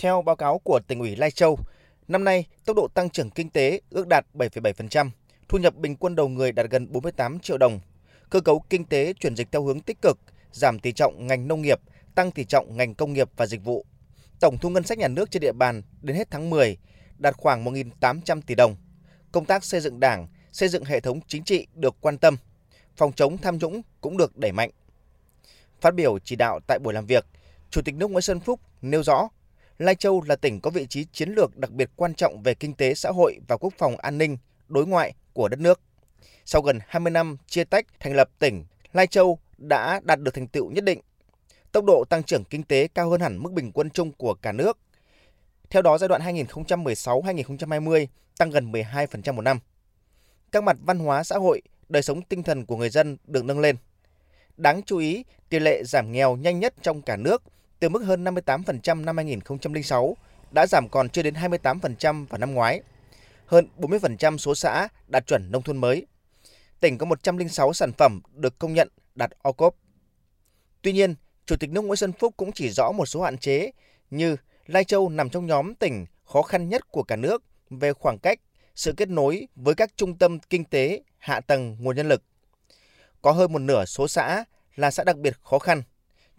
Theo báo cáo của tỉnh ủy Lai Châu, năm nay tốc độ tăng trưởng kinh tế ước đạt 7,7%, thu nhập bình quân đầu người đạt gần 48 triệu đồng. Cơ cấu kinh tế chuyển dịch theo hướng tích cực, giảm tỷ trọng ngành nông nghiệp, tăng tỷ trọng ngành công nghiệp và dịch vụ. Tổng thu ngân sách nhà nước trên địa bàn đến hết tháng 10 đạt khoảng 1.800 tỷ đồng. Công tác xây dựng Đảng, xây dựng hệ thống chính trị được quan tâm. Phòng chống tham nhũng cũng được đẩy mạnh. Phát biểu chỉ đạo tại buổi làm việc, Chủ tịch nước Nguyễn Xuân Phúc nêu rõ, Lai Châu là tỉnh có vị trí chiến lược đặc biệt quan trọng về kinh tế xã hội và quốc phòng an ninh, đối ngoại của đất nước. Sau gần 20 năm chia tách thành lập tỉnh, Lai Châu đã đạt được thành tựu nhất định. Tốc độ tăng trưởng kinh tế cao hơn hẳn mức bình quân chung của cả nước. Theo đó, giai đoạn 2016-2020 tăng gần 12% một năm. Các mặt văn hóa xã hội, đời sống tinh thần của người dân được nâng lên. Đáng chú ý, tỷ lệ giảm nghèo nhanh nhất trong cả nước từ mức hơn 58% năm 2006 đã giảm còn chưa đến 28% vào năm ngoái. Hơn 40% số xã đạt chuẩn nông thôn mới. Tỉnh có 106 sản phẩm được công nhận đạt OCOP. Tuy nhiên, Chủ tịch nước Nguyễn Xuân Phúc cũng chỉ rõ một số hạn chế như Lai Châu nằm trong nhóm tỉnh khó khăn nhất của cả nước về khoảng cách, sự kết nối với các trung tâm kinh tế, hạ tầng, nguồn nhân lực. Có hơn một nửa số xã là xã đặc biệt khó khăn,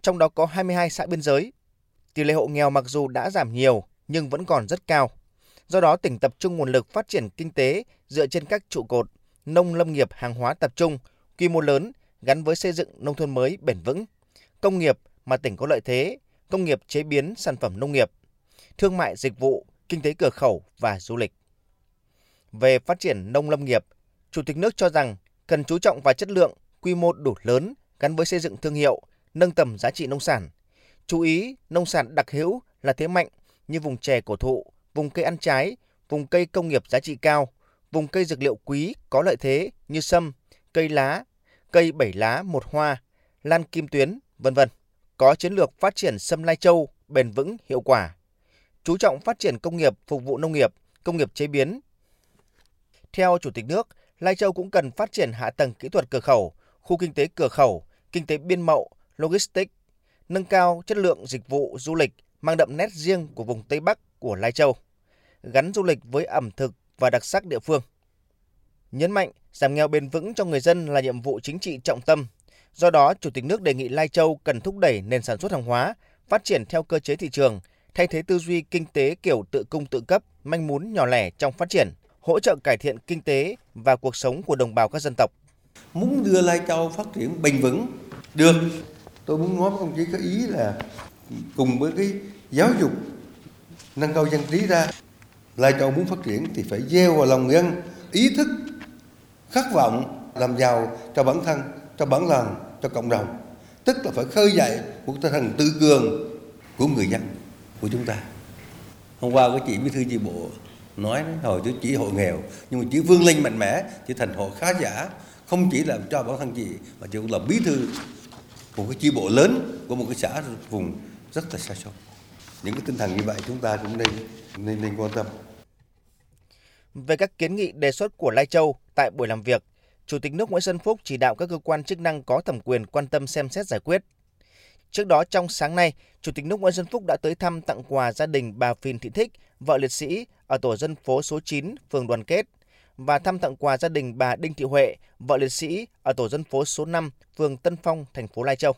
trong đó có 22 xã biên giới. Tỷ lệ hộ nghèo mặc dù đã giảm nhiều nhưng vẫn còn rất cao. Do đó, tỉnh tập trung nguồn lực phát triển kinh tế dựa trên các trụ cột, nông lâm nghiệp hàng hóa tập trung, quy mô lớn gắn với xây dựng nông thôn mới bền vững, công nghiệp mà tỉnh có lợi thế, công nghiệp chế biến sản phẩm nông nghiệp, thương mại dịch vụ, kinh tế cửa khẩu và du lịch. Về phát triển nông lâm nghiệp, Chủ tịch nước cho rằng cần chú trọng vào chất lượng, quy mô đủ lớn gắn với xây dựng thương hiệu, nâng tầm giá trị nông sản. Chú ý nông sản đặc hữu là thế mạnh như vùng chè cổ thụ, vùng cây ăn trái, vùng cây công nghiệp giá trị cao, vùng cây dược liệu quý có lợi thế như sâm, cây lá, cây bảy lá một hoa, lan kim tuyến, vân vân. Có chiến lược phát triển sâm Lai Châu bền vững hiệu quả. Chú trọng phát triển công nghiệp phục vụ nông nghiệp, công nghiệp chế biến. Theo Chủ tịch nước, Lai Châu cũng cần phát triển hạ tầng kỹ thuật cửa khẩu, khu kinh tế cửa khẩu, kinh tế biên mậu, logistics, nâng cao chất lượng dịch vụ du lịch mang đậm nét riêng của vùng Tây Bắc của Lai Châu, gắn du lịch với ẩm thực và đặc sắc địa phương. Nhấn mạnh giảm nghèo bền vững cho người dân là nhiệm vụ chính trị trọng tâm. Do đó, Chủ tịch nước đề nghị Lai Châu cần thúc đẩy nền sản xuất hàng hóa, phát triển theo cơ chế thị trường, thay thế tư duy kinh tế kiểu tự cung tự cấp, manh mún nhỏ lẻ trong phát triển, hỗ trợ cải thiện kinh tế và cuộc sống của đồng bào các dân tộc. Muốn đưa Lai Châu phát triển bền vững được, tôi muốn nói với công chí có ý là cùng với cái giáo dục nâng cao dân trí ra, Lai Châu muốn phát triển thì phải gieo vào lòng dân ý thức khát vọng làm giàu cho bản thân, cho bản làng, cho cộng đồng, tức là phải khơi dậy của tinh thần tự cường của người dân của chúng ta. Hôm qua các chị bí thư chi bộ nói hồi chứ chỉ hộ nghèo, nhưng mà chỉ vươn lên mạnh mẽ, chỉ thành hộ khá giả, không chỉ làm cho bản thân chị mà chị cũng là bí thư một cái chi bộ lớn của một cái xã vùng rất là xa xôi. Những cái tinh thần như vậy chúng ta cũng nên quan tâm. Về các kiến nghị đề xuất của Lai Châu tại buổi làm việc, Chủ tịch nước Nguyễn Xuân Phúc chỉ đạo các cơ quan chức năng có thẩm quyền quan tâm xem xét giải quyết. Trước đó, trong sáng nay, Chủ tịch nước Nguyễn Xuân Phúc đã tới thăm tặng quà gia đình bà Phìn Thị Thích, vợ liệt sĩ ở tổ dân phố số 9, phường Đoàn Kết và thăm tặng quà gia đình bà Đinh Thị Huệ, vợ liệt sĩ ở tổ dân phố số 5, phường Tân Phong, thành phố Lai Châu.